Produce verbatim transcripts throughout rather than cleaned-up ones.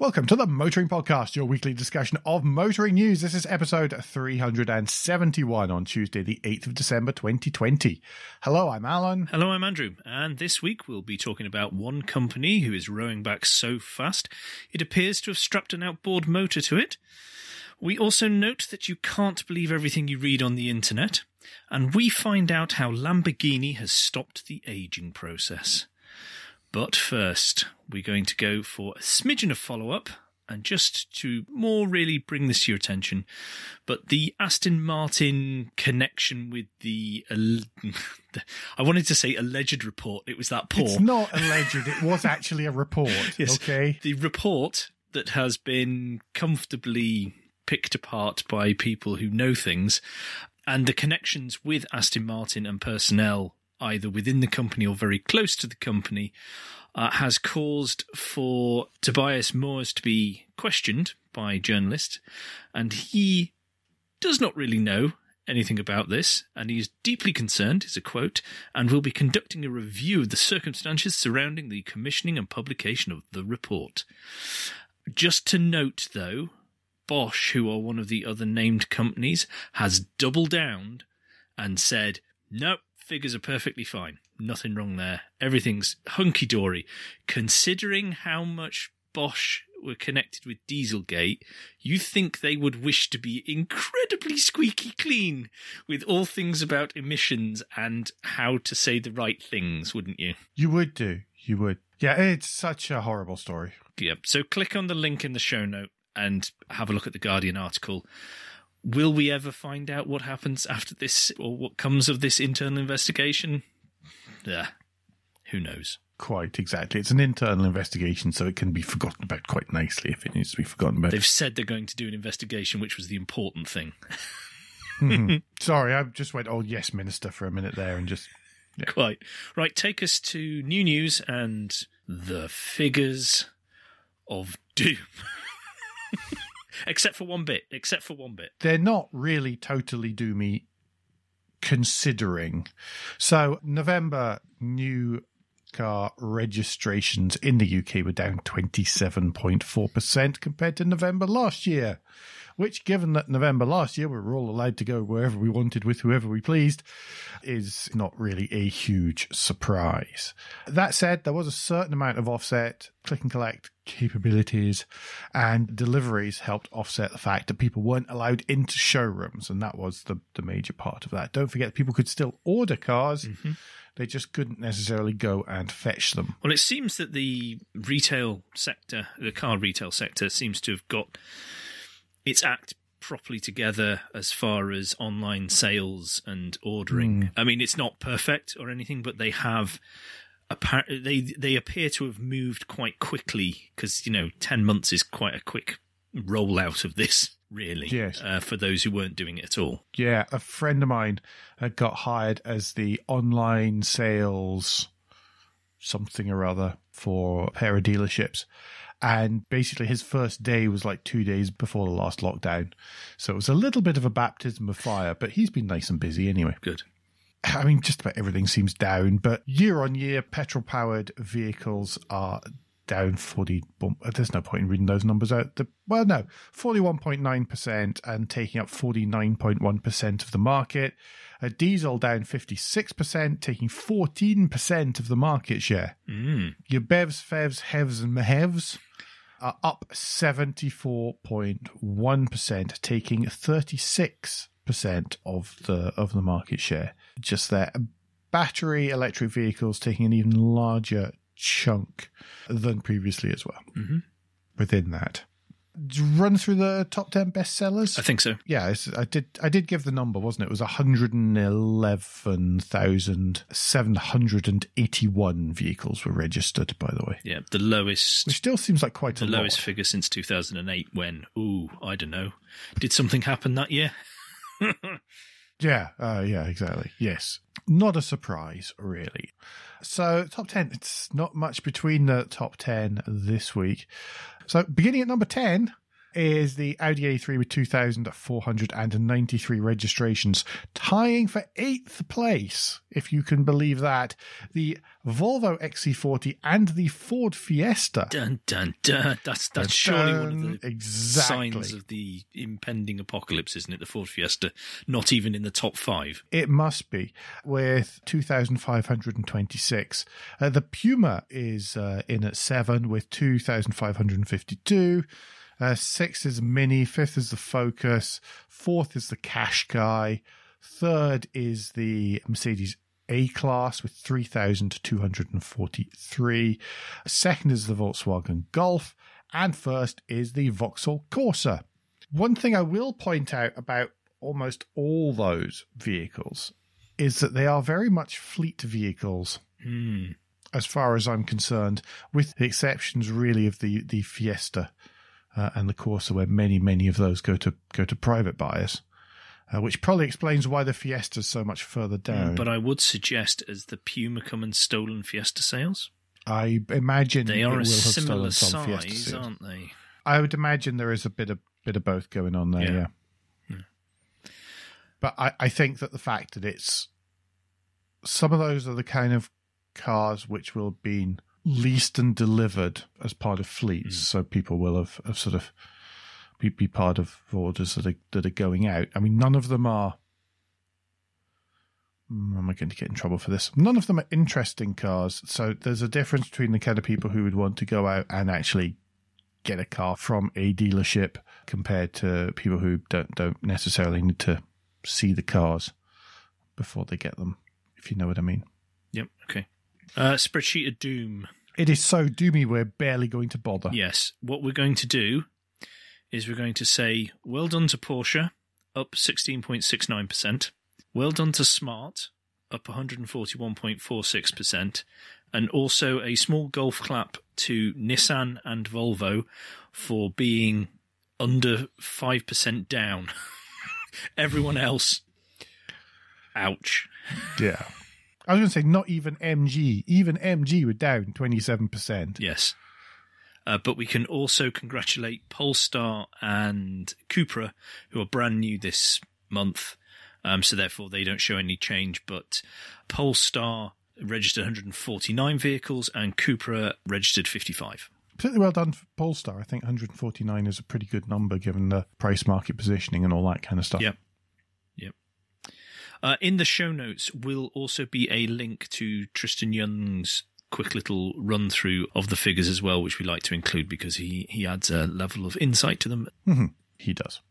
Welcome to the Motoring Podcast, your weekly discussion of motoring news. This is episode three hundred seventy-one on Tuesday, the eighth of December, twenty twenty. Hello, I'm Alan. Hello, I'm Andrew. And this week we'll be talking about one company who is rowing back so fast, it appears to have strapped an outboard motor to it. We also note that you can't believe everything you read on the internet. And we find out how Lamborghini has stopped the aging process. But first, we're going to go for a smidgen of follow-up, and just to more really bring this to your attention, but the Aston Martin connection with the... I wanted to say alleged report. It was that poor. It's not alleged. It was actually a report. Yes. Okay. The report that has been comfortably picked apart by people who know things, and the connections with Aston Martin and personnel either within the company or very close to the company, uh, has caused for Tobias Moores to be questioned by journalists, and he does not really know anything about this, and he is deeply concerned, is a quote, and will be conducting a review of the circumstances surrounding the commissioning and publication of the report. Just to note, though, Bosch, who are one of the other named companies, has doubled down and said, nope, figures are perfectly fine. Nothing wrong there. Everything's hunky-dory. Considering how much Bosch were connected with Dieselgate, you think they would wish to be incredibly squeaky clean with all things about emissions and how to say the right things, wouldn't you? You would do. You would. Yeah, it's such a horrible story. Yep. So click on the link in the show note and have a look at the Guardian article. Will we ever find out what happens after this, or what comes of this internal investigation? Yeah, who knows? Quite exactly. It's an internal investigation, so it can be forgotten about quite nicely if it needs to be forgotten about. They've said they're going to do an investigation, which was the important thing. mm-hmm. Sorry, I just went, oh, yes, Minister, for a minute there and just... Yeah. Quite. Right, take us to new news and the figures of doom. Except for one bit. Except for one bit. They're not really totally doomy, considering. So November new car registrations in the U K were down twenty-seven point four percent compared to November last year, which, given that November last year we were all allowed to go wherever we wanted with whoever we pleased, is not really a huge surprise. That said, there was a certain amount of offset. Click and collect capabilities and deliveries helped offset the fact that people weren't allowed into showrooms, and that was the, the major part of that. Don't forget, people could still order cars. Mm-hmm. They just couldn't necessarily go and fetch them. Well, it seems that the retail sector, the car retail sector, seems to have got its act properly together as far as online sales and ordering. Mm. I mean, it's not perfect or anything, but they have... Apparently, they they appear to have moved quite quickly, because, you know, ten months is quite a quick rollout of this, really. Yes. Uh, for those who weren't doing it at all. Yeah, a friend of mine got hired as the online sales something or other for a pair of dealerships. And basically his first day was like two days before the last lockdown. So it was a little bit of a baptism of fire, but he's been nice and busy anyway. Good. I mean, just about everything seems down, but year on year, petrol-powered vehicles are down forty. There's no point in reading those numbers out. The, well, no, forty-one point nine percent and taking up forty-nine point one percent of the market. A diesel down fifty-six percent, taking fourteen percent of the market share. Mm. Your bevs, fevs, hevs, and mehevs are up seventy-four point one percent, taking thirty-six percent. Percent of the of the market share just there. Battery electric vehicles taking an even larger chunk than previously as well. Mm-hmm. Within that, run through the top ten bestsellers. I think so. Yeah, it's, I did. I did give the number, wasn't it? It was one hundred and eleven thousand seven hundred and eighty-one vehicles were registered. By the way, yeah, the lowest, which still seems like quite the a lowest lot. Figure since two thousand and eight. When ooh, I don't know, did something happen that year? yeah, uh, yeah, exactly. Yes. Not a surprise, really. So, top ten. It's not much between the top ten this week. So, beginning at number ten, is the Audi A three with two thousand four hundred ninety-three registrations, tying for eighth place, if you can believe that, the Volvo X C forty and the Ford Fiesta. Dun, dun, dun. That's, that's surely dun, one of the exactly. signs of the impending apocalypse, isn't it? The Ford Fiesta, not even in the top five. It must be, with two thousand five hundred twenty-six. Uh, the Puma is uh, in at seven with two thousand five hundred fifty-two. Uh, six is Mini, fifth is the Focus, fourth is the Qashqai, third is the Mercedes A-Class with three thousand two hundred forty-three, second is the Volkswagen Golf, and first is the Vauxhall Corsa. One thing I will point out about almost all those vehicles is that they are very much fleet vehicles. Mm. As far as I'm concerned, with the exceptions really of the, the Fiesta uh, and the Corsa, where many, many of those go to go to private buyers, uh, which probably explains why the Fiesta is so much further down. Mm, but I would suggest, as the Puma come and stolen Fiesta sales? I imagine they are a similar size, aren't they? I would imagine there is a bit of bit of both going on there, yeah. yeah. yeah. But I, I think that the fact that it's... Some of those are the kind of cars which will have been leased and delivered as part of fleets, mm. so people will have, have sort of be, be part of orders that are, that are going out. I mean, none of them are... Am I going to get in trouble for this? None of them are interesting cars, so there's a difference between the kind of people who would want to go out and actually get a car from a dealership compared to people who don't don't necessarily need to see the cars before they get them, if you know what I mean. Yep, okay. Uh, spreadsheet of doom. It is so doomy we're barely going to bother. Yes. What we're going to do is we're going to say, well done to Porsche, up sixteen point six nine percent. Well done to Smart, up one hundred forty-one point four six percent. And also a small golf clap to Nissan and Volvo for being under five percent down. Everyone else, ouch. Yeah. I was going to say, not even M G. Even M G were down twenty-seven percent. Yes. Uh, but we can also congratulate Polestar and Cupra, who are brand new this month, um, so therefore they don't show any change. But Polestar registered one hundred forty-nine vehicles and Cupra registered fifty-five. Particularly well done for Polestar. I think one hundred forty-nine is a pretty good number given the price market positioning and all that kind of stuff. Yep. Uh, in the show notes will also be a link to Tristan Young's quick little run-through of the figures as well, which we like to include because he, he adds a level of insight to them. Mm-hmm. He does.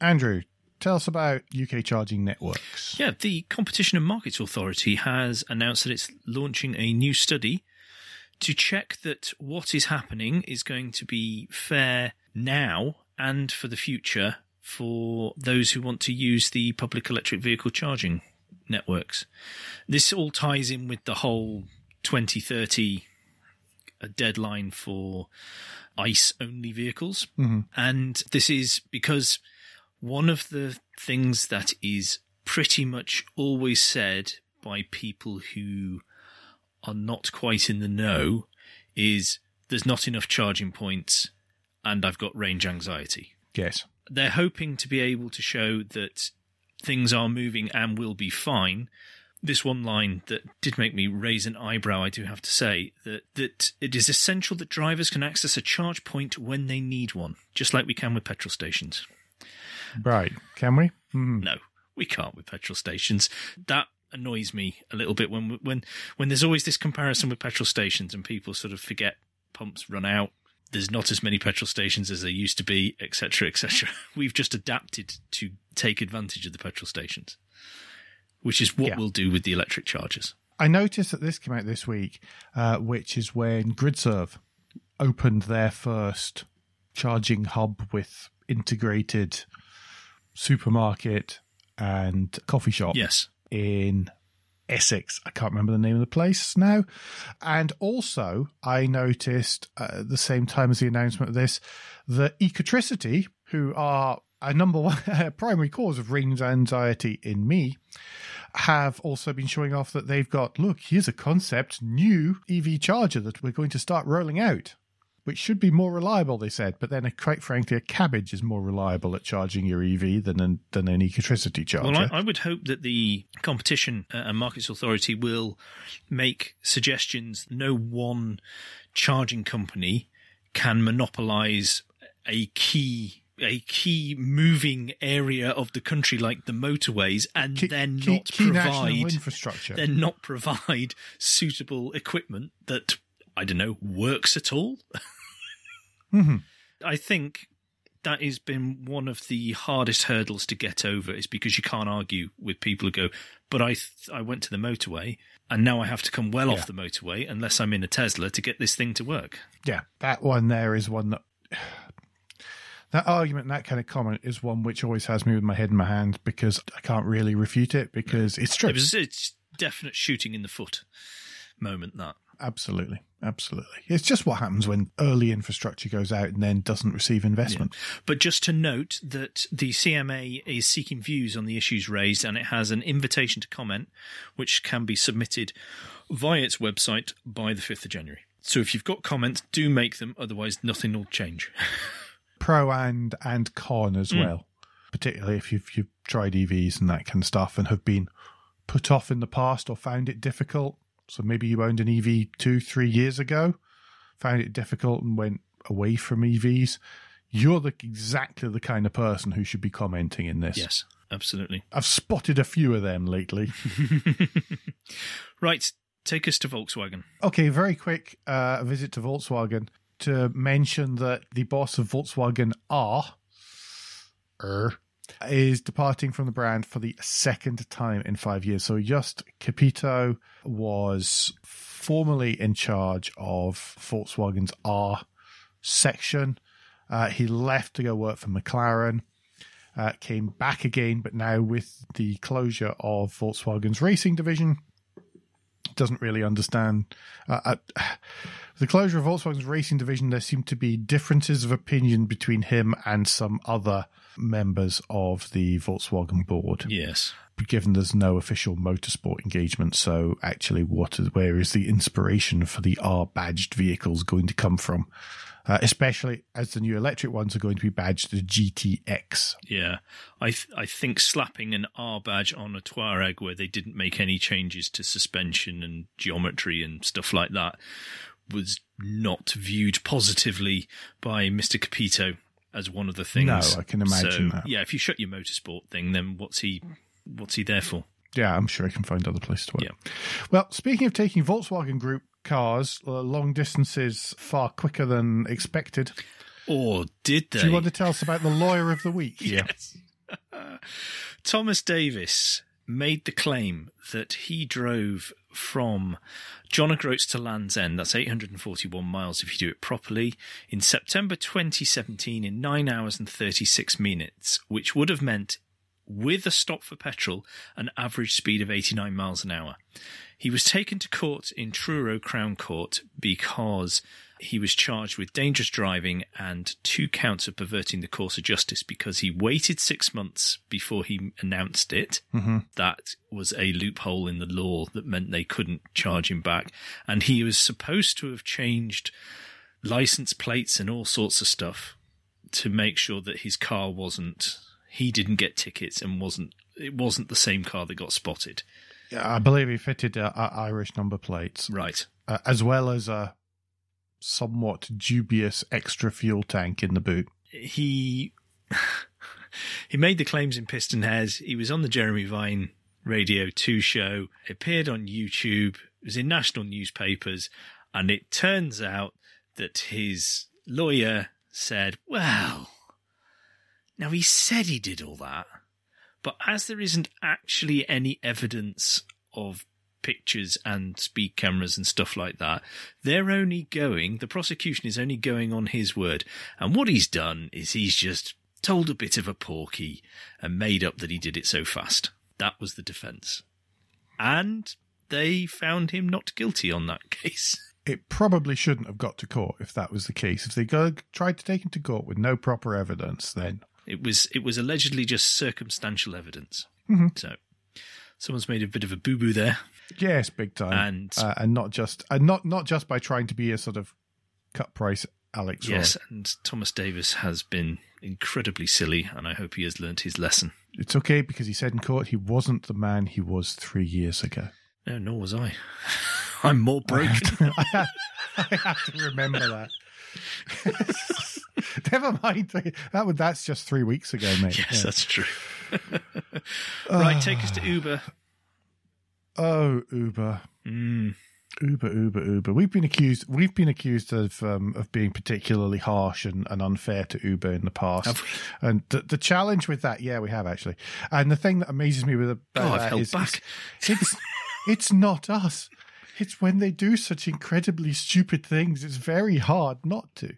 Andrew, tell us about U K charging networks. Yeah, the Competition and Markets Authority has announced that it's launching a new study to check that what is happening is going to be fair now and for the future for those who want to use the public electric vehicle charging networks. This all ties in with the whole twenty thirty deadline for ICE-only vehicles. Mm-hmm. And this is because one of the things that is pretty much always said by people who are not quite in the know is there's not enough charging points and I've got range anxiety. Yes. They're hoping to be able to show that things are moving and will be fine. This one line that did make me raise an eyebrow, I do have to say, that, that it is essential that drivers can access a charge point when they need one, just like we can with petrol stations. Right. Can we? Mm-hmm. No, we can't with petrol stations. That annoys me a little bit when when when there's always this comparison with petrol stations and people sort of forget pumps run out. There's not as many petrol stations as there used to be, et cetera, et cetera. We've just adapted to take advantage of the petrol stations, which is what yeah. we'll do with the electric chargers. I noticed that this came out this week, uh, which is when GridServe opened their first charging hub with integrated supermarket and coffee shop yes. in Essex. I can't remember the name of the place now. And also, I noticed uh, at the same time as the announcement of this, that Ecotricity, who are a number one primary cause of range anxiety in me, have also been showing off that they've got, look, here's a concept new E V charger that we're going to start rolling out. which should be more reliable, they said. But then, a, quite frankly, a cabbage is more reliable at charging your E V than an, than an electricity charger. Well, I, I would hope that the Competition and Markets Authority will make suggestions. No one charging company can monopolise a key a key moving area of the country like the motorways, and key, then key, not key provide infrastructure, then not provide suitable equipment that, I don't know, works at all. Mm-hmm. I think that has been one of the hardest hurdles to get over, is because you can't argue with people who go, but I th- I went to the motorway and now I have to come well yeah. off the motorway unless I'm in a Tesla to get this thing to work. Yeah, that one there is one that... That argument and that kind of comment is one which always has me with my head in my hand, because I can't really refute it, because it's true. It was, it's definite shooting in the foot moment, that. Absolutely. Absolutely. It's just what happens when early infrastructure goes out and then doesn't receive investment. Yeah. But just to note that the C M A is seeking views on the issues raised, and it has an invitation to comment, which can be submitted via its website by the fifth of January. So if you've got comments, do make them. Otherwise, nothing will change. Pro and and con as mm. well, particularly if you've, you've tried E Vs and that kind of stuff and have been put off in the past or found it difficult. So maybe you owned an E V two, three years ago, found it difficult and went away from E Vs. You're the exactly the kind of person who should be commenting in this. Yes, absolutely. I've spotted a few of them lately. Right, take us to Volkswagen. Okay, very quick uh, visit to Volkswagen. To mention that the boss of Volkswagen R er, is departing from the brand for the second time in five years. So Just Capito was formerly in charge of Volkswagen's R section. Uh, he left to go work for McLaren, uh, came back again, but now with the closure of Volkswagen's racing division, doesn't really understand. Uh, uh, the closure of Volkswagen's racing division, there seemed to be differences of opinion between him and some other members of the Volkswagen board. Yes. Given there's no official motorsport engagement, so actually what is, where is the inspiration for the R-badged vehicles going to come from? Uh, especially as the new electric ones are going to be badged as G T X. Yeah, I th- I think slapping an R badge on a Touareg where they didn't make any changes to suspension and geometry and stuff like that was not viewed positively by Mister Capito as one of the things. No, I can imagine so, that. Yeah, if you shut your motorsport thing, then what's he what's he there for? Yeah, I'm sure he can find other places to work. Yeah. Well, speaking of taking Volkswagen Group cars uh, long distances far quicker than expected. Or did they? Do you want to tell us about the lawyer of the week? Yes. Thomas Davis made the claim that he drove from John O'Groats to Land's End, that's eight hundred forty-one miles if you do it properly, in September twenty seventeen in nine hours and thirty-six minutes, which would have meant, with a stop for petrol, an average speed of eighty-nine miles an hour. He was taken to court in Truro Crown Court because he was charged with dangerous driving and two counts of perverting the course of justice because he waited six months before he announced it. Mm-hmm. That was a loophole in the law that meant they couldn't charge him back. And he was supposed to have changed license plates and all sorts of stuff to make sure that his car wasn't... He didn't get tickets and wasn't. It wasn't the same car that got spotted. Yeah, I believe he fitted uh, Irish number plates, right, uh, as well as a somewhat dubious extra fuel tank in the boot. He he made the claims in Piston Heads. He was on the Jeremy Vine Radio two show. It appeared on YouTube. It was in national newspapers, and it turns out that his lawyer said, "Well." Now, he said he did all that, but as there isn't actually any evidence of pictures and speed cameras and stuff like that, they're only going, the prosecution is only going on his word. And what he's done is he's just told a bit of a porky and made up that he did it so fast. That was the defence. And they found him not guilty on that case. It probably shouldn't have got to court if that was the case. If they go, tried to take him to court with no proper evidence, then... It was it was allegedly just circumstantial evidence. Mm-hmm. So someone's made a bit of a boo-boo there. Yes, big time. And uh, and not just and not, not just by trying to be a sort of cut price Alex Yes, Roy. And Thomas Davis has been incredibly silly, and I hope he has learned his lesson. It's okay, because he said in court he wasn't the man he was three years ago. No, nor was I. I'm more broken. I have to, I have to remember that. Never mind. That would, that's just three weeks ago, mate. Yes, yeah. That's true. Right, uh, take us to Uber. Oh, Uber. Mm. Uber, Uber, Uber. We've been accused. We've been accused of um, of being particularly harsh and, and unfair to Uber in the past. Have we? And the, the challenge with that, yeah, we have actually. And the thing that amazes me with about oh, that is back. it's it's, it's not us. It's when they do such incredibly stupid things, it's very hard not to.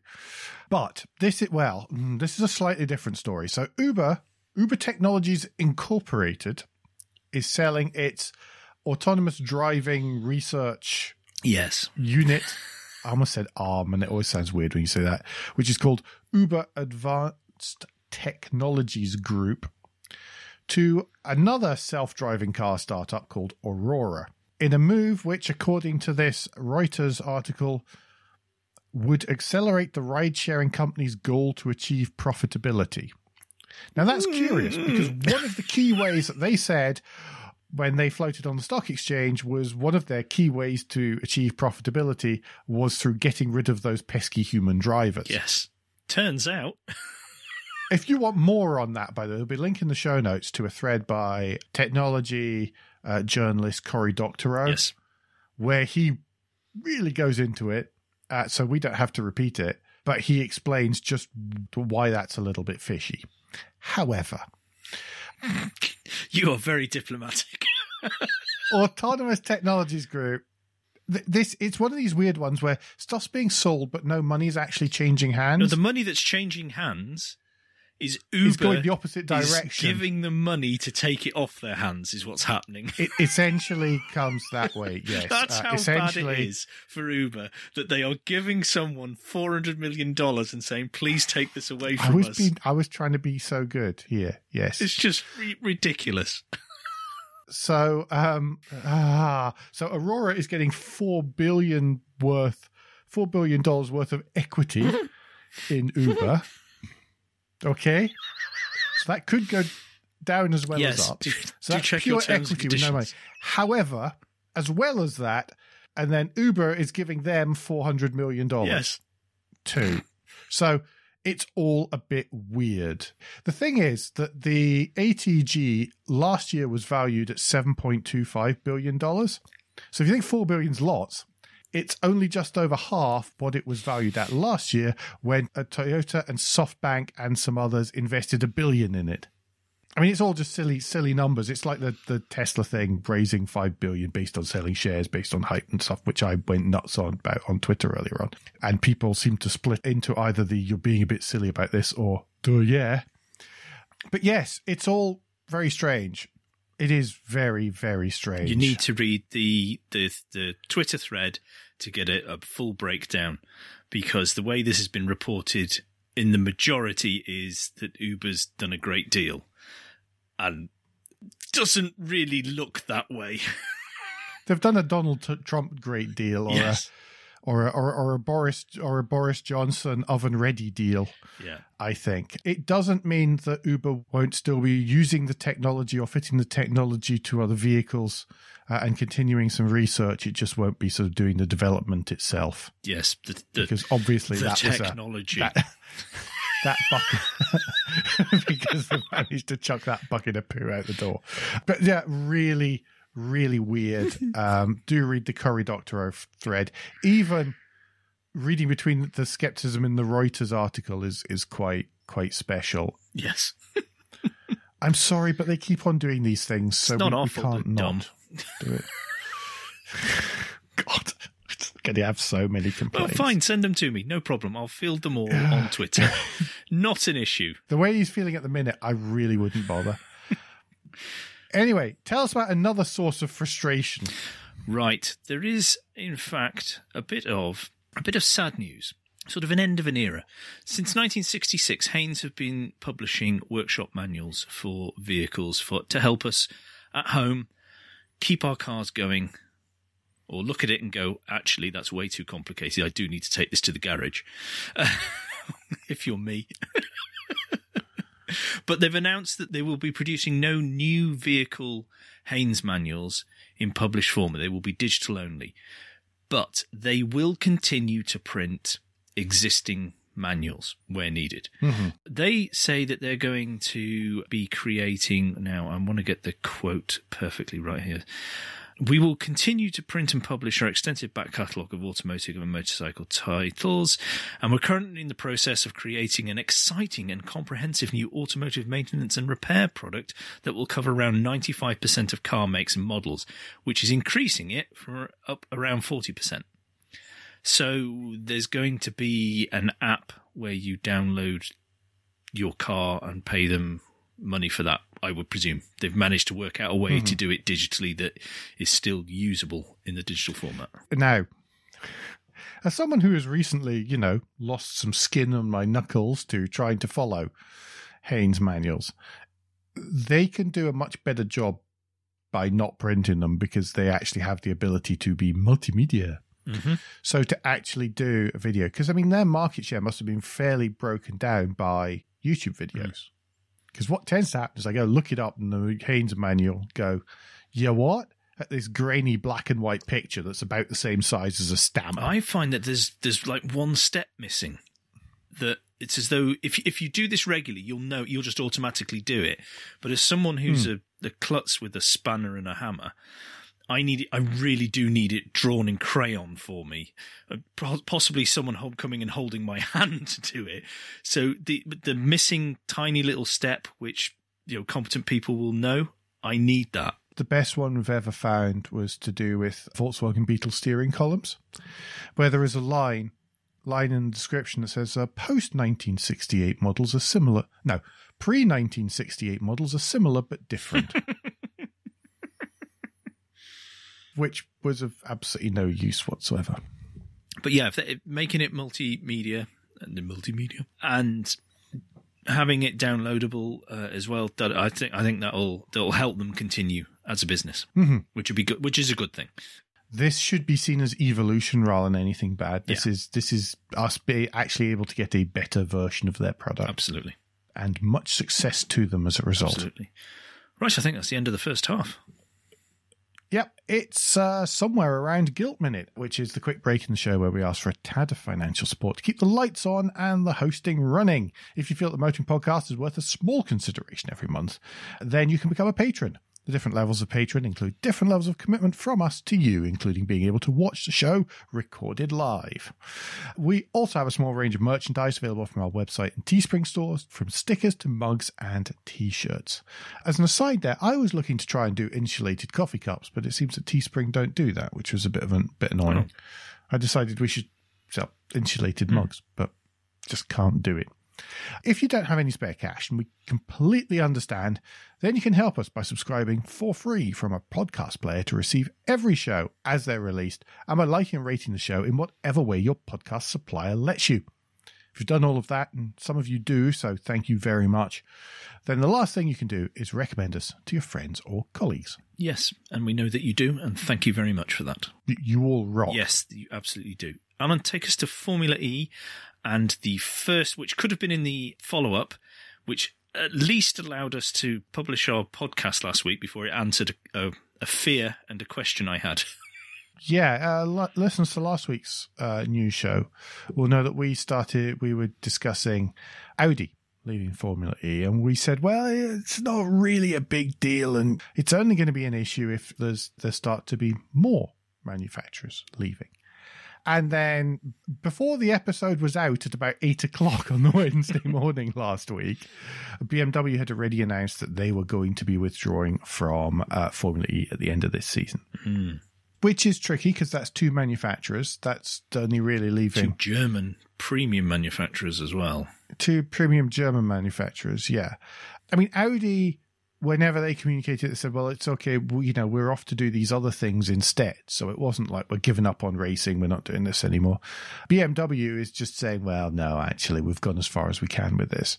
But this is, well, this is a slightly different story. So Uber, Uber Technologies Incorporated is selling its autonomous driving research yes. unit. I almost said arm, and it always sounds weird when you say that, which is called Uber Advanced Technologies Group, to another self-driving car startup called Aurora, in a move which, according to this Reuters article, would accelerate the ride-sharing company's goal to achieve profitability. Now, that's curious, because one of the key ways that they said when they floated on the stock exchange was one of their key ways to achieve profitability was through getting rid of those pesky human drivers. Yes. Turns out... If you want more on that, by the way, there'll be a link in the show notes to a thread by technology uh, journalist Cory Doctorow, yes. where he really goes into it, uh, so we don't have to repeat it, but he explains just why that's a little bit fishy. However... You are very diplomatic. Autonomous Technologies Group. This it's one of these weird ones where stuff's being sold, but no money's actually changing hands. No, the money that's changing hands... Is Uber is going the opposite direction, giving them money to take it off their hands? Is what's happening. It essentially comes that way. Yes, that's uh, how essentially... bad it is for Uber that they are giving someone four hundred million dollars and saying, "Please take this away from I was us." Being, I was trying to be so good here. Yes, it's just re- ridiculous. so, um, ah, so Aurora is getting four billion worth, four billion dollars worth of equity in Uber. Okay, so that could go down as well yes, as up. Do, so do that's check pure your terms equity and conditions. With no money. However, as well as that, and then Uber is giving them four hundred million dollars yes. too. So it's all a bit weird. The thing is that the A T G last year was valued at seven point two five billion dollars. So if you think four billion dollars is lots... It's only just over half what it was valued at last year when Toyota and SoftBank and some others invested a billion in it. I mean, it's all just silly, silly numbers. It's like the, the Tesla thing, raising five billion dollars based on selling shares, based on hype and stuff, which I went nuts on about on Twitter earlier on. And people seem to split into either the you're being a bit silly about this or, duh, yeah. But yes, it's all very strange. It is very, very strange. You need to read the the, the Twitter thread to get a, a full breakdown, because the way this has been reported in the majority is that Uber's done a great deal and doesn't really look that way. They've done a Donald Trump great deal or yes. a, or, a, or or a Boris or a Boris Johnson oven ready deal. Yeah. I think. It doesn't mean that Uber won't still be using the technology or fitting the technology to other vehicles uh, and continuing some research. It just won't be sort of doing the development itself. Yes. The, the, because obviously the that technology. was a... That, that bucket. Because they managed to chuck that bucket of poo out the door. But yeah, really, really weird. um, do read the Cory Doctorow thread. Even... Reading between the skepticism in the Reuters article is is quite quite special. Yes, I'm sorry, but they keep on doing these things, so we, awful, we can't not dumb. do it. God, I'm going to have so many complaints. Well, fine, send them to me, no problem. I'll field them all on Twitter. Not an issue. The way he's feeling at the minute, I really wouldn't bother. Anyway, tell us about another source of frustration. Right, there is in fact a bit of. A bit of sad news, sort of an end of an era. Since nineteen sixty-six, Haynes have been publishing workshop manuals for vehicles for to help us at home keep our cars going or look at it and go, actually, that's way too complicated. I do need to take this to the garage, uh, if you're me. But they've announced that they will be producing no new vehicle Haynes manuals in published form. They will be digital only. But they will continue to print existing manuals where needed. Mm-hmm. They say that they're going to be creating, now I want to get the quote perfectly right here. We will continue to print and publish our extensive back catalogue of automotive and motorcycle titles, and we're currently in the process of creating an exciting and comprehensive new automotive maintenance and repair product that will cover around ninety-five percent of car makes and models, which is increasing it for up around forty percent. So there's going to be an app where you download your car and pay them money for that, I would presume. They've managed to work out a way mm-hmm. to do it digitally that is still usable in the digital format. Now, as someone who has recently, you know, lost some skin on my knuckles to trying to follow Haynes manuals, they can do a much better job by not printing them because they actually have the ability to be multimedia. Mm-hmm. So to actually do a video, because, I mean, their market share must have been fairly broken down by YouTube videos. Yes. Because what tends to happen is I go look it up in the Haynes manual, go, you know what? At this grainy black and white picture that's about the same size as a stamp. I find that there's there's like one step missing. That it's as though if if you do this regularly, you'll know, you'll just automatically do it. But as someone who's hmm. a, a klutz with a spanner and a hammer, I need it, I really do need it drawn in crayon for me, possibly someone coming and holding my hand to do it. So the the missing tiny little step, which, you know, competent people will know, I need that. The best one we've ever found was to do with Volkswagen Beetle steering columns, where there is a line line in the description that says uh, post nineteen sixty-eight models are similar. No, pre nineteen sixty-eight models are similar but different. Which was of absolutely no use whatsoever. But yeah, if they, making it multimedia and the multimedia and having it downloadable uh, as well, that I think I think that'll that'll help them continue as a business, mm-hmm. which would be good, which is a good thing. This should be seen as evolution rather than anything bad. This yeah. is this is us be actually able to get a better version of their product. Absolutely, and much success to them as a result. Absolutely, right. I think that's the end of the first half. Yep, it's uh, somewhere around Guilt Minute, which is the quick break in the show where we ask for a tad of financial support to keep the lights on and the hosting running. If you feel that the Motoring Podcast is worth a small consideration every month, then you can become a patron. The different levels of patron include different levels of commitment from us to you, including being able to watch the show recorded live. We also have a small range of merchandise available from our website and Teespring stores, from stickers to mugs and T-shirts. As an aside there, I was looking to try and do insulated coffee cups, but it seems that Teespring don't do that, which was a bit of a bit annoying. Oh. I decided we should sell insulated mm. mugs, but just can't do it. If you don't have any spare cash, and we completely understand, then you can help us by subscribing for free from a podcast player to receive every show as they're released, and by liking and rating the show in whatever way your podcast supplier lets you. If you've done all of that, and some of you do, so thank you very much, then the last thing you can do is recommend us to your friends or colleagues. Yes, and we know that you do, and thank you very much for that. You all rock. Yes, you absolutely do. Alan, take us to Formula E, and the first, which could have been in the follow-up, which at least allowed us to publish our podcast last week before it answered a, a, a fear and a question I had. Yeah, uh, listeners to last week's uh, news show will know that we started, we were discussing Audi leaving Formula E, and we said, well, it's not really a big deal, and it's only going to be an issue if there's there start to be more manufacturers leaving. And then before the episode was out at about eight o'clock on the Wednesday morning last week, B M W had already announced that they were going to be withdrawing from uh, Formula E at the end of this season, mm. which is tricky because that's two manufacturers. That's only really leaving. Two German premium manufacturers as well. Two premium German manufacturers, yeah. I mean, Audi, whenever they communicated, they said, well, it's okay, we, you know, we're off to do these other things instead. So it wasn't like we're giving up on racing, we're not doing this anymore. B M W is just saying, well, no, actually, we've gone as far as we can with this,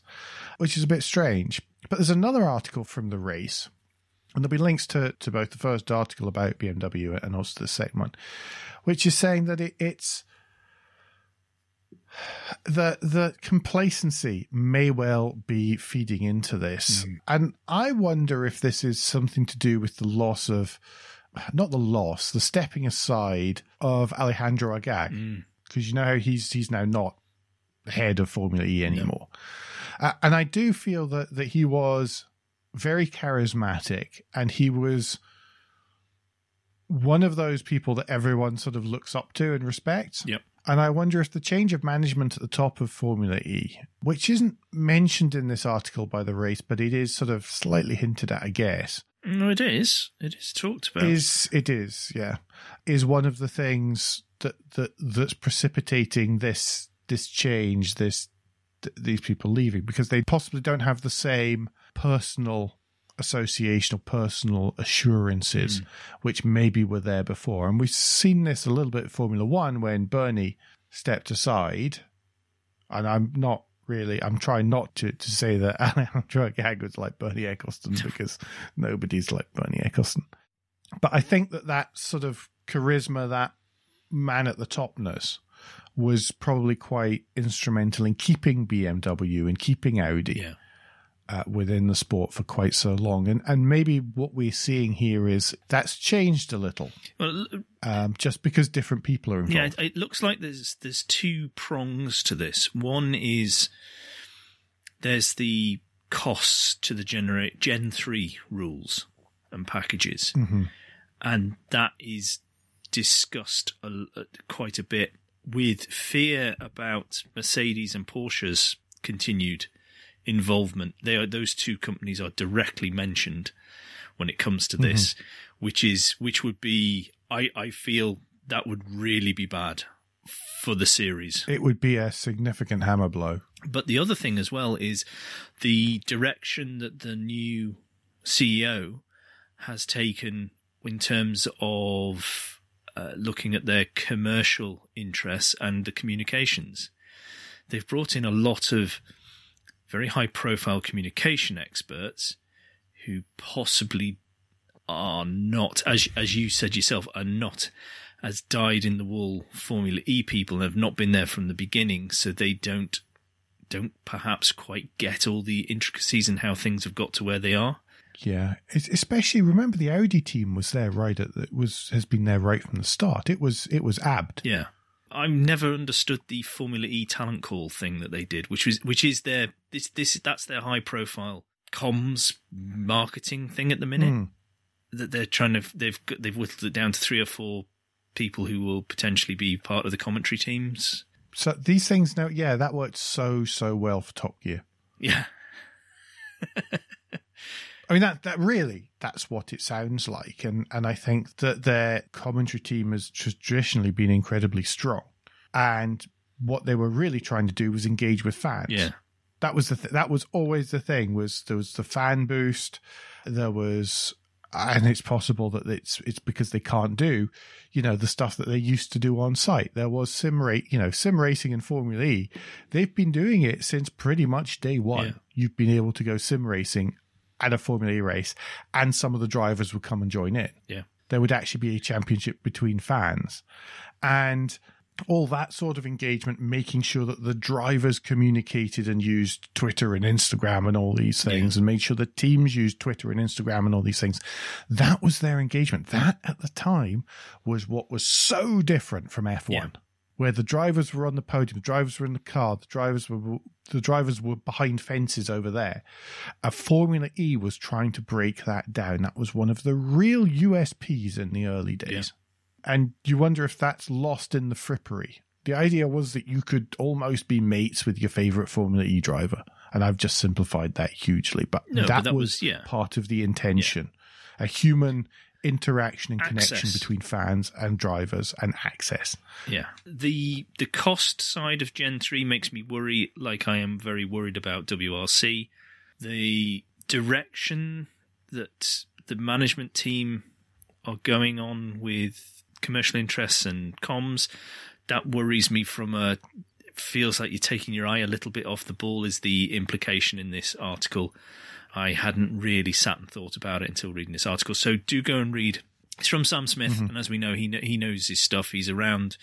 which is a bit strange. But there's another article from The Race And there'll be links to, to both the first article about B M W and also the second one, which is saying that it, it's the the complacency may well be feeding into this. Mm. And I wonder if this is something to do with the loss of, not the loss, the stepping aside of Alejandro Agag. Mm. Because you know how he's, he's now not head of Formula E anymore. No. Uh, and I do feel that, that he was very charismatic, and he was one of those people that everyone sort of looks up to and respects. Yep. And I wonder if the change of management at the top of Formula E, which isn't mentioned in this article by the race, but it is sort of slightly hinted at, I guess. No, it is. It is talked about. Is, it is, yeah. Is one of the things that, that that's precipitating this this change, this th- these people leaving, because they possibly don't have the same personal association or personal assurances, mm. which maybe were there before. And we've seen this a little bit in Formula One when Bernie stepped aside. And I'm not really, I'm trying not to, to say that Alejandro Agag was like Bernie Eccleston, because nobody's like Bernie Eccleston. But I think that that sort of charisma, that man at the topness, was probably quite instrumental in keeping B M W and keeping Audi. Yeah. Uh, within the sport for quite so long. And and maybe what we're seeing here is that's changed a little, well, um, just because different people are involved. Yeah, it, it looks like there's there's two prongs to this. One is there's the costs to the generate Gen three rules and packages, mm-hmm. and that is discussed a, a, quite a bit with fear about Mercedes and Porsche's continued involvement. They are, those two companies are directly mentioned when it comes to this, mm-hmm. which is which would be I, I feel that would really be bad for the series. It would be a significant hammer blow. But the other thing as well is the direction that the new C E O has taken in terms of uh, looking at their commercial interests and the communications. They've brought in a lot of very high-profile communication experts who possibly are not, as as you said yourself, are not as dyed-in-the-wool Formula E people and have not been there from the beginning, so they don't don't perhaps quite get all the intricacies and in how things have got to where they are. Yeah, especially remember the Audi team was there right at the, was has been there right from the start. It was it was abbed. Yeah. I've never understood the Formula E talent call thing that they did, which was which is their this this that's their high profile comms marketing thing at the minute. Mm. That they're trying to they've they've whittled it down to three or four people who will potentially be part of the commentary teams. So these things now, yeah, that worked so so well for Top Gear. Yeah, I mean that that really that's what it sounds like, and and I think that their commentary team has traditionally been incredibly strong, and what they were really trying to do was engage with fans. Yeah, that was the th- that was always the thing. Was there was the fan boost, there was, and it's possible that it's it's because they can't do, you know, the stuff that they used to do on site. There was sim rate, you know, sim racing and Formula E. They've been doing it since pretty much day one. Yeah. You've been able to go sim racing at a Formula E race, and some of the drivers would come and join in. Yeah. There would actually be a championship between fans. And all that sort of engagement, making sure that the drivers communicated and used Twitter and Instagram and all these things, yeah. and made sure the teams used Twitter and Instagram and all these things. That was their engagement. That, at the time, was what was so different from F one. Yeah. Where the drivers were on the podium, the drivers were in the car, the drivers were the drivers were behind fences over there. A Formula E was trying to break that down. That was one of the real U S Ps in the early days. Yeah. And you wonder if that's lost in the frippery. The idea was that you could almost be mates with your favourite Formula E driver. And I've just simplified that hugely. But no, that, but that was, was yeah. part of the intention. Yeah. A human interaction and access. Connection between fans and drivers and access. Yeah. The the cost side of Gen three makes me worry, like I am very worried about W R C. The direction that the management team are going on with commercial interests and comms, that worries me from a feels like you're taking your eye a little bit off the ball is the implication in this article. I hadn't really sat and thought about it until reading this article. So do go and read. It's from Sam Smith, mm-hmm. and as we know, he he knows his stuff. He's around,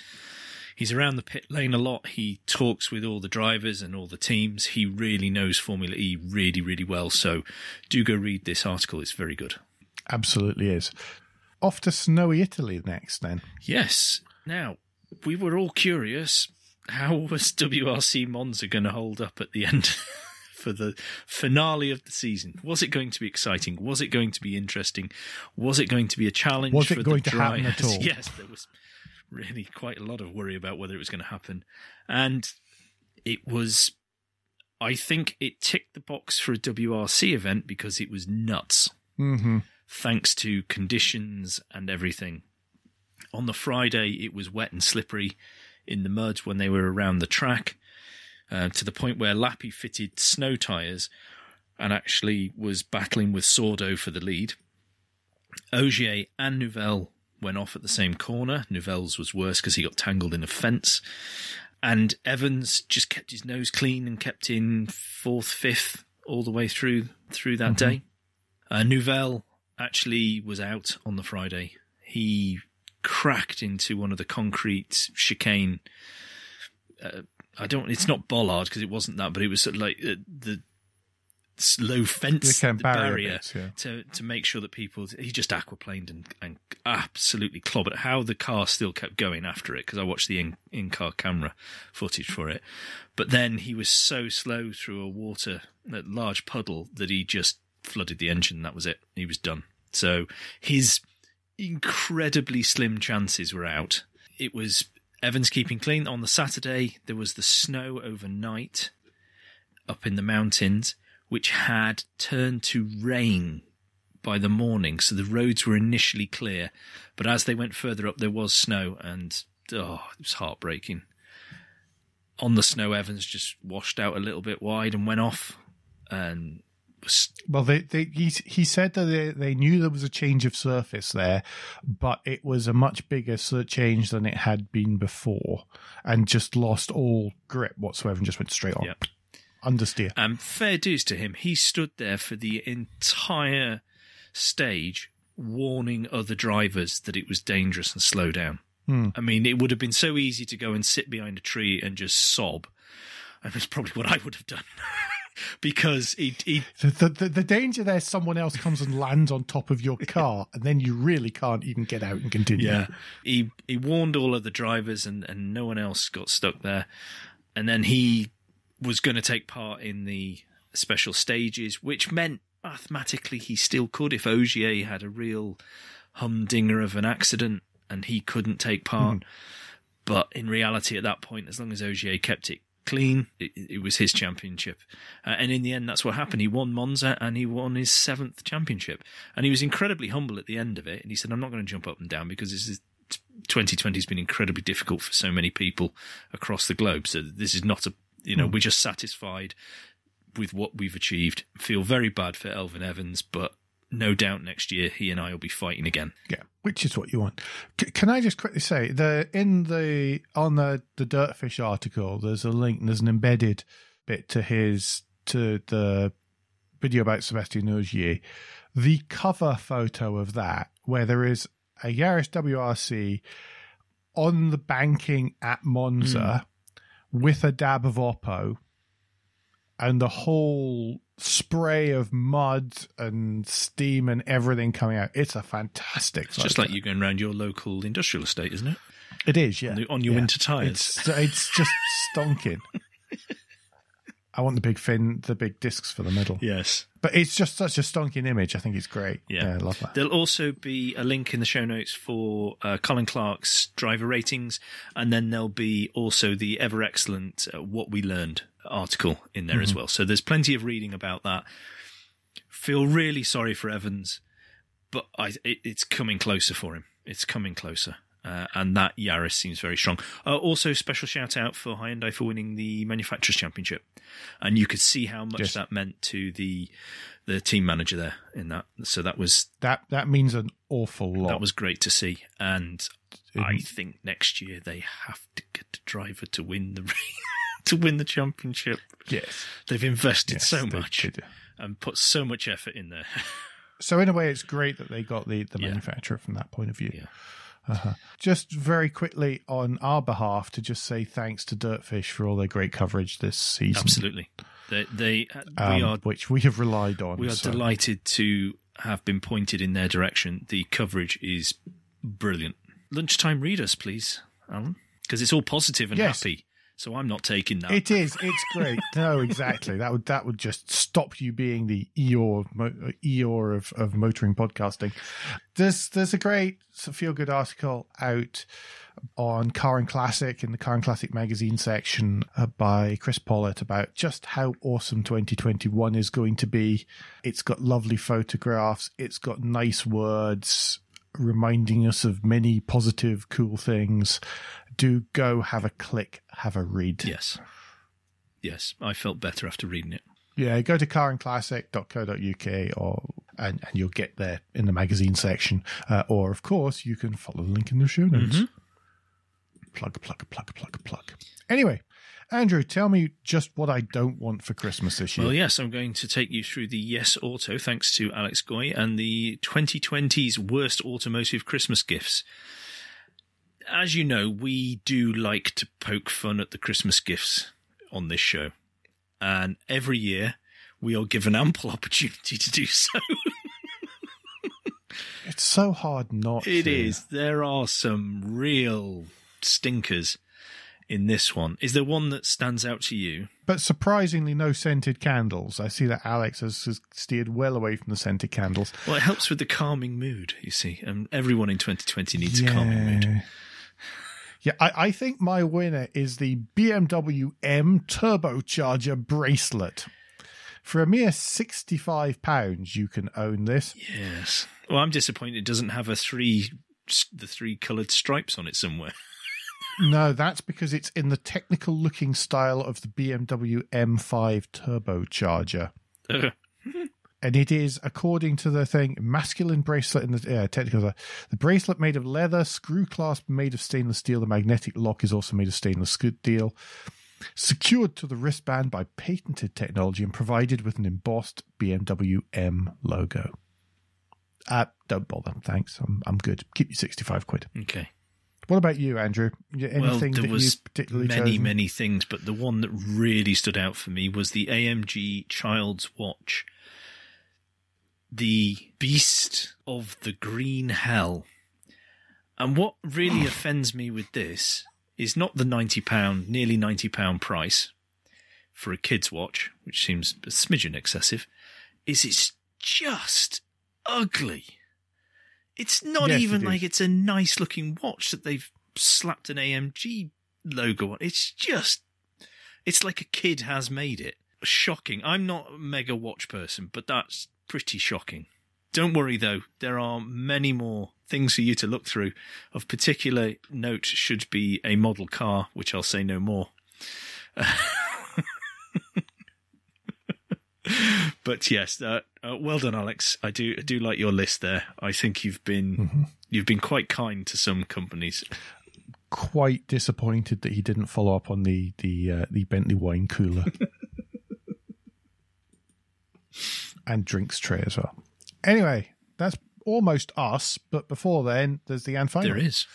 he's around the pit lane a lot. He talks with all the drivers and all the teams. He really knows Formula E really, really well. So do go read this article. It's very good. Absolutely is. Off to snowy Italy next, then. Yes. Now, we were all curious, how was W R C Monza going to hold up at the end for the finale of the season? Was it going to be exciting? Was it going to be interesting? Was it going to be a challenge was for the drivers? Was it going to happen at all? Yes, there was really quite a lot of worry about whether it was going to happen. And it was, I think it ticked the box for a W R C event because it was nuts. Mm-hmm. Thanks to conditions and everything. On the Friday, it was wet and slippery in the mud when they were around the track, uh, to the point where Lappy fitted snow tyres and actually was battling with Sordo for the lead. Ogier and Nouvelle went off at the same corner. Nouvelle's was worse because he got tangled in a fence. And Evans just kept his nose clean and kept in fourth, fifth all the way through through that mm-hmm. day. Uh, Nouvelle actually was out on the Friday. He cracked into one of the concrete chicane. Uh, I don't. It's not bollard because it wasn't that, but it was sort of like uh, the low fence, the barrier, barrier bits, yeah. to to make sure that people. He just aquaplaned and, and absolutely clobbered. How the car still kept going after it, because I watched the in, in-car camera footage for it. But then he was so slow through a water, a large puddle, that he just flooded the engine. That was it. He was done. So his incredibly slim chances were out. It was Evans keeping clean. On the Saturday, there was the snow overnight up in the mountains, which had turned to rain by the morning. So the roads were initially clear, but as they went further up, there was snow, and oh, it was heartbreaking. On the snow, Evans just washed out a little bit wide and went off, and Well, they, they he, he said that they, they knew there was a change of surface there, but it was a much bigger change than it had been before, and just lost all grip whatsoever and just went straight on. Yep. Understeer. Um, fair dues to him. He stood there for the entire stage warning other drivers that it was dangerous and slow down. Hmm. I mean, it would have been so easy to go and sit behind a tree and just sob. And that's probably what I would have done. Because he, he the, the the danger there, someone else comes and lands on top of your car, and then you really can't even get out and continue. Yeah, he he warned all of the drivers, and, and no one else got stuck there. And then he was going to take part in the special stages, which meant mathematically he still could if Ogier had a real humdinger of an accident and he couldn't take part. Mm. But in reality, at that point, as long as Ogier kept it clean, it, it was his championship, uh, and in the end that's what happened. He won Monza and he won his seventh championship, and he was incredibly humble at the end of it, and he said, I'm not going to jump up and down because this is twenty twenty has been incredibly difficult for so many people across the globe, so this is not a, you know, mm. we're just satisfied with what we've achieved. Feel very bad for Elvin Evans, but no doubt next year he and I will be fighting again. Yeah, which is what you want. C- can I just quickly say, the in the on the, the Dirtfish article, there's a link, there's an embedded bit to his to the video about Sébastien Ogier. The cover photo of that, where there is a Yaris W R C on the banking at Monza mm. with a dab of Oppo, and the whole spray of mud and steam and everything coming out. It's a fantastic It's photo. Just like you going around your local industrial estate, isn't it? It is, yeah. On, the, on your yeah. winter tyres. It's, it's just stonking. I want the big fin, the big discs for the middle. Yes. But it's just such a stonking image. I think it's great. Yeah. yeah I love that. There'll also be a link in the show notes for uh, Colin Clark's driver ratings, and then there'll be also the ever-excellent uh, What We Learned article in there mm-hmm. as well. So there's plenty of reading about that. Feel really sorry for Evans, but I, it, it's coming closer for him. It's coming closer. Uh, and that Yaris seems very strong. Uh, also, special shout out for Hyundai for winning the Manufacturers' Championship. And you could see how much yes. that meant to the the team manager there in that. So that was... That that means an awful lot. That was great to see. And I think next year they have to get the driver to win the race. to win the championship. Yes. They've invested yes, so they, much they and put so much effort in there. So in a way, it's great that they got the, the yeah. manufacturer from that point of view. Yeah. Uh-huh. Just very quickly on our behalf to just say thanks to Dirtfish for all their great coverage this season. Absolutely. They, they um, we are, which we have relied on. We are so. delighted to have been pointed in their direction. The coverage is brilliant. Lunchtime readers, please, Alan, because it's all positive and yes. happy. So I'm not taking that. It is. It's great. No, exactly. That would that would just stop you being the Eeyore, Eeyore of, of motoring podcasting. There's there's a great feel-good article out on Car and Classic in the Car and Classic magazine section uh, by Chris Pollitt about just how awesome twenty twenty-one is going to be. It's got lovely photographs. It's got nice words reminding us of many positive, cool things. Do go have a click, have a read. Yes. Yes. I felt better after reading it. Yeah, go to car and classic dot co dot U K or and, and you'll get there in the magazine section. Uh, or, of course, you can follow the link in the show notes. Mm-hmm. Plug, plug, plug, plug, plug. Anyway, Andrew, tell me just what I don't want for Christmas this year. Well, yes, I'm going to take you through the Yes Auto, thanks to Alex Goy, and the twenty twenty's worst automotive Christmas gifts. As you know, we do like to poke fun at the Christmas gifts on this show. And every year, we are given ample opportunity to do so. It's so hard not to. It is. There are some real stinkers in this one. Is there one that stands out to you? But surprisingly, no scented candles. I see that Alex has, has steered well away from the scented candles. Well, it helps with the calming mood, you see. And um, everyone in twenty twenty needs yeah. a calming mood. Yeah, I, I think my winner is the B M W M turbocharger bracelet. For a mere sixty-five pounds, you can own this. Yes. Well, I'm disappointed it doesn't have a three, the three coloured stripes on it somewhere. No, that's because it's in the technical-looking style of the B M W M five turbocharger. Uh. And it is, according to the thing, masculine bracelet in the yeah, technical. The bracelet made of leather, screw clasp made of stainless steel. The magnetic lock is also made of stainless steel. Secured to the wristband by patented technology and provided with an embossed B M W M logo. Uh, don't bother, thanks. I'm I'm good. Keep your sixty-five quid. Okay. What about you, Andrew? Anything well, there that was particularly many, chosen? many things, but the one that really stood out for me was the A M G Child's Watch. The beast of the green hell. And what really offends me with this is not the ninety pounds, nearly ninety pounds price for a kid's watch, which seems a smidgen excessive, is it's just ugly. It's not yes, even it like it's a nice-looking watch that they've slapped an A M G logo on. It's just, it's like a kid has made it. Shocking. I'm not a mega watch person, but that's pretty shocking. Don't worry though, there are many more things for you to look through. Of particular note should be a model car, which I'll say no more. But yes, uh, uh, well done, Alex. I do I do like your list there. I think you've been mm-hmm. you've been quite kind to some companies. Quite disappointed that he didn't follow up on the the uh, the Bentley wine cooler. And drinks tray as well. Anyway, that's almost us. But before then, there's the and finally. There is.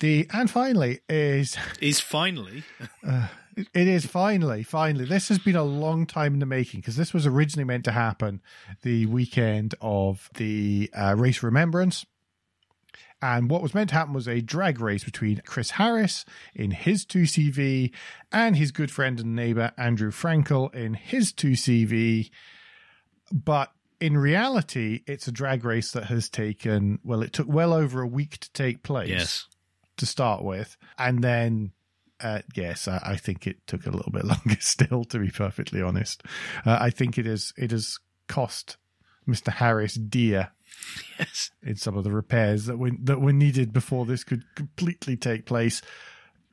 The and finally is... Is finally. uh, it, it is finally, finally. This has been a long time in the making because this was originally meant to happen the weekend of the uh, race remembrance. And what was meant to happen was a drag race between Chris Harris in his two C V and his good friend and neighbour Andrew Frankel in his two C V. But in reality, it's a drag race that has taken, well, it took well over a week to take place yes. to start with. And then, uh, yes, I, I think it took a little bit longer still, to be perfectly honest. Uh, I think it is, it has cost Mister Harris dear. Yes. In some of the repairs that were, that were needed before this could completely take place.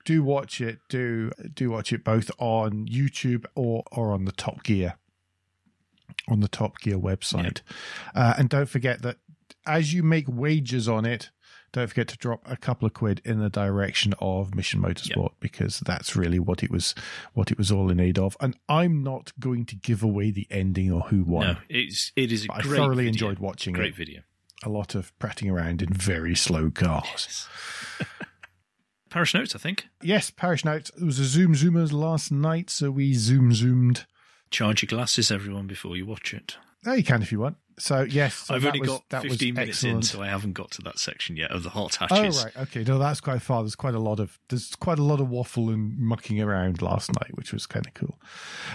Do watch it. Do do watch it both on YouTube or, or on the Top Gear, on the Top Gear website. Yep. Uh, and don't forget that as you make wagers on it, don't forget to drop a couple of quid in the direction of Mission Motorsport, yep. because that's really what it was what it was all in need of. And I'm not going to give away the ending or who won. No, it's, it is a great I thoroughly video. enjoyed watching great it. Great video. A lot of prattling around in very slow cars. Yes. Parish Notes, I think. Yes, Parish Notes. It was a Zoom Zoomers last night, so we Zoom Zoomed. Charge your glasses, everyone, before you watch it. Oh, you can if you want. So, yes. I've only got fifteen minutes in, so I haven't got to that section yet of the hot hatches. Oh, right. Okay. No, that's quite far. There's quite a lot of there's quite a lot of waffle and mucking around last night, which was kind of cool.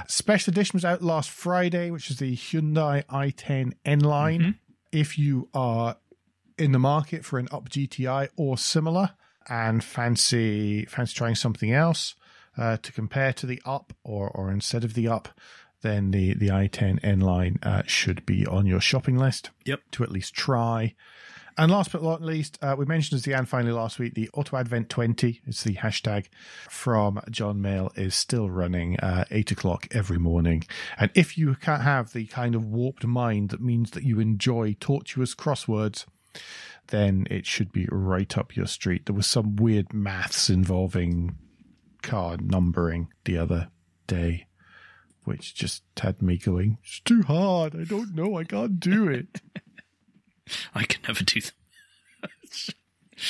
Special edition was out last Friday, which is the Hyundai i ten N-Line. Mm-hmm. If you are in the market for an up G T I or similar and fancy fancy trying something else uh, to compare to the up or or instead of the up, then the, the i ten N-Line uh, should be on your shopping list. Yep. To at least try. And last but not least, uh, we mentioned as the end finally last week, the Auto Advent twenty, it's the hashtag from John Mayle, is still running uh, eight o'clock every morning. And if you can't have the kind of warped mind that means that you enjoy tortuous crosswords, then it should be right up your street. There was some weird maths involving car numbering the other day, which just had me going, it's too hard. I don't know. I can't do it. I can never do that.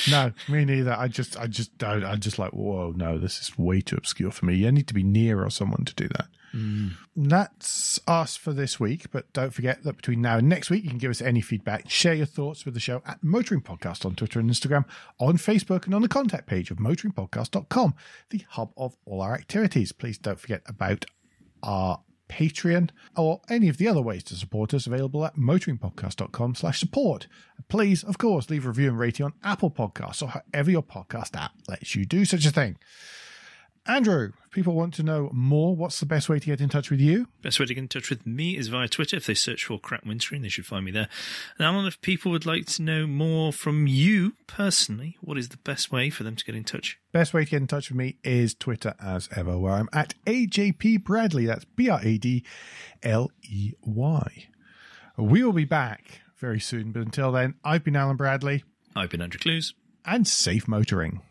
No, me neither. I just, I just don't. I'm just like, whoa, no, this is way too obscure for me. You need to be near or someone to do that. Mm. That's us for this week. But don't forget that between now and next week, you can give us any feedback. Share your thoughts with the show at Motoring Podcast on Twitter and Instagram, on Facebook, and on the contact page of motoring podcast dot com, the hub of all our activities. Please don't forget about our Patreon or any of the other ways to support us available at motoring podcast dot com slash support. Please, of course, leave a review and rating on Apple Podcasts or however your podcast app lets you do such a thing. Andrew, if people want to know more, what's the best way to get in touch with you? Best way to get in touch with me is via Twitter. If they search for Crap Wintering, they should find me there. And Alan, if people would like to know more from you personally, what is the best way for them to get in touch? Best way to get in touch with me is Twitter as ever, where I'm at A J P Bradley. That's B R A D L E Y. We will be back very soon, but until then, I've been Alan Bradley. I've been Andrew Clues. And safe motoring.